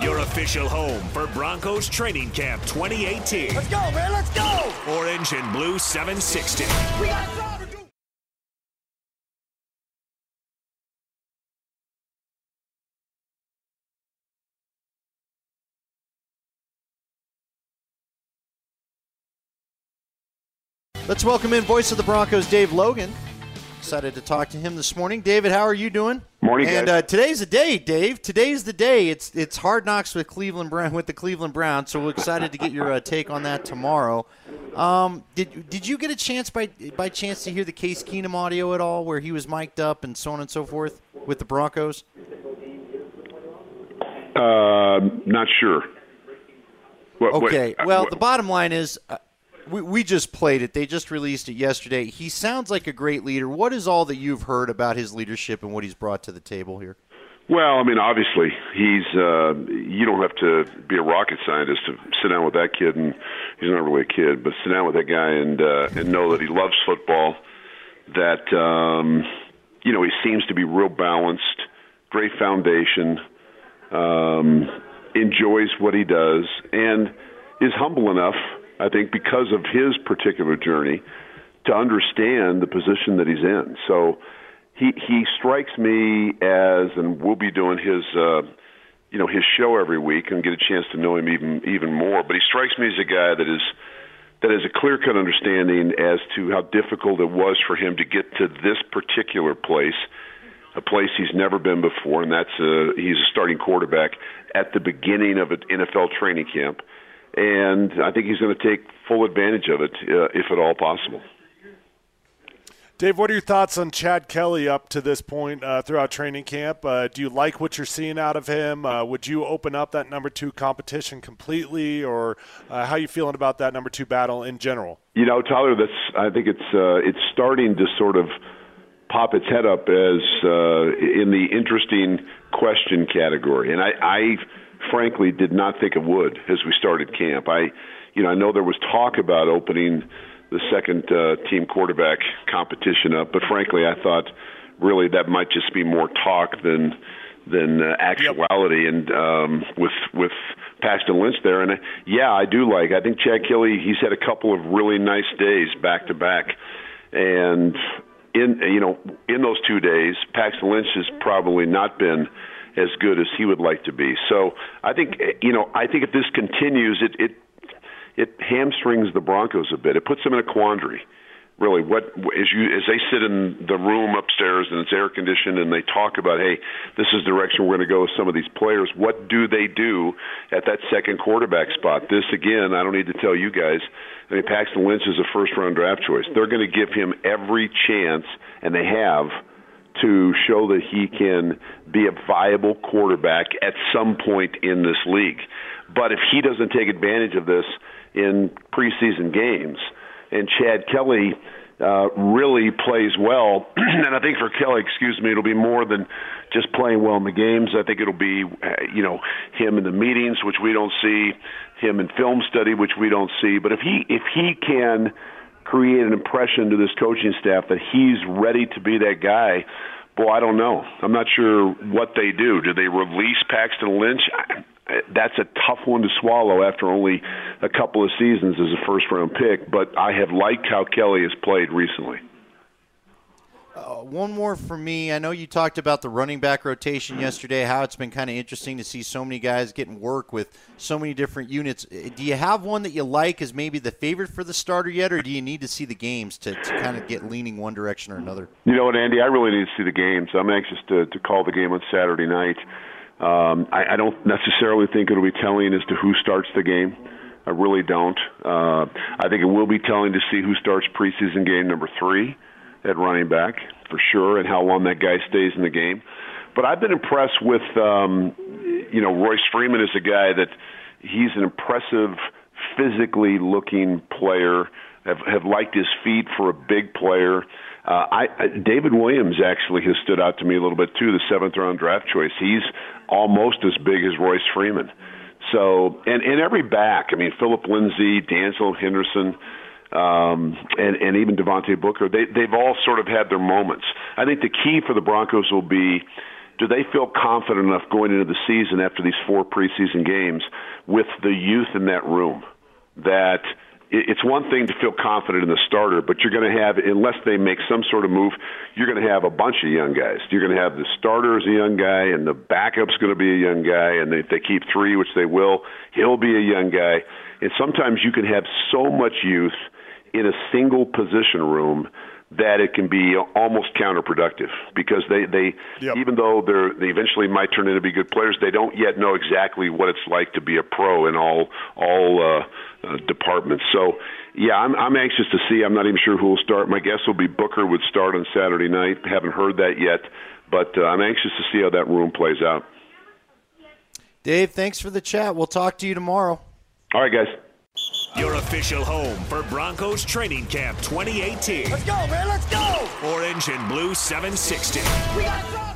Your official home for Broncos Training Camp 2018. Let's go, man, let's go! Orange and Blue 760. We got a job to do. Let's welcome in voice of the Broncos, Dave Logan. Excited to talk to him this morning. David, how are you doing? Morning, guys. And today's the day, Dave. Today's the day. It's Hard Knocks with the Cleveland Browns. So we're excited to get your take on that tomorrow. Did you get a chance by chance to hear the Case Keenum audio at all, where he was mic'd up and so on and so forth with the Broncos? Not sure. The bottom line is. We just played it. They just released it yesterday. He sounds like a great leader. What is all that you've heard about his leadership and what he's brought to the table here? Well, I mean, obviously, he's you don't have to be a rocket scientist to sit down with that kid, and he's not really a kid, but sit down with that guy and know that he loves football, that he seems to be real balanced, great foundation, enjoys what he does, and is humble enough, I think, because of his particular journey, to understand the position that he's in. So he strikes me as, and we'll be doing his show every week and get a chance to know him even more. But he strikes me as a guy that has a clear-cut understanding as to how difficult it was for him to get to this particular place, a place he's never been before, and he's a starting quarterback at the beginning of an NFL training camp. And I think he's going to take full advantage of it, if at all possible. Dave, what are your thoughts on Chad Kelly up to this point throughout training camp? Do you like what you're seeing out of him? Would you open up that number two competition completely, or how are you feeling about that number two battle in general? You know, Tyler, I think it's starting to sort of pop its head up as in the interesting question category, and I frankly did not think it would as we started camp. I know there was talk about opening the second team quarterback competition up, but frankly, I thought really that might just be more talk than actuality. Yep. And with Paxton Lynch there, and I think Chad Kelly, he's had a couple of really nice days back to back, and in those 2 days, Paxton Lynch has probably not been as good as he would like to be. So I think if this continues, it hamstrings the Broncos a bit. It puts them in a quandary, really. As they sit in the room upstairs and it's air conditioned and they talk about, hey, this is the direction we're going to go with some of these players. What do they do at that second quarterback spot? This, again, I don't need to tell you guys. I mean, Paxton Lynch is a first-round draft choice. They're going to give him every chance, and they have, to show that he can be a viable quarterback at some point in this league. But if he doesn't take advantage of this in preseason games, and Chad Kelly really plays well, and I think for Kelly, it'll be more than just playing well in the games. I think it'll be, him in the meetings, which we don't see, him in film study, which we don't see. But if he can create an impression to this coaching staff that he's ready to be that guy, boy, I don't know. I'm not sure what they do. Do they release Paxton Lynch? That's a tough one to swallow after only a couple of seasons as a first-round pick, but I have liked how Kelly has played recently. One more for me. I know you talked about the running back rotation yesterday, how it's been kind of interesting to see so many guys getting work with so many different units. Do you have one that you like as maybe the favorite for the starter yet, or do you need to see the games to kind of get leaning one direction or another? You know what, Andy, I really need to see the games. I'm anxious to call the game on Saturday night. I don't necessarily think it'll be telling as to who starts the game. I really don't. I think it will be telling to see who starts preseason game number 3. At running back, for sure, and how long that guy stays in the game. But I've been impressed with, Royce Freeman is a guy that he's an impressive, physically looking player. Have liked his feet for a big player. David Williams actually has stood out to me a little bit too, the 7th-round draft choice. He's almost as big as Royce Freeman. So, and every back, I mean, Phillip Lindsay, Danzel Henderson, and even Devontae Booker, they've all sort of had their moments. I think the key for the Broncos will be do they feel confident enough going into the season after these four preseason games with the youth in that room that it's one thing to feel confident in the starter, but you're going to have, unless they make some sort of move, you're going to have a bunch of young guys. You're going to have the starter as a young guy, and the backup's going to be a young guy, and if they keep three, which they will, he'll be a young guy. And sometimes you can have so much youth in a single position room that it can be almost counterproductive because they even though they eventually might turn into be good players, they don't yet know exactly what it's like to be a pro in all departments. So, yeah, I'm anxious to see. I'm not even sure who will start. My guess will be Booker would start on Saturday night. Haven't heard that yet, but I'm anxious to see how that room plays out. Dave, thanks for the chat. We'll talk to you tomorrow. All right, guys. Your official home for Broncos Training Camp 2018. Let's go, man. Let's go. Orange and Blue 760. We got to go.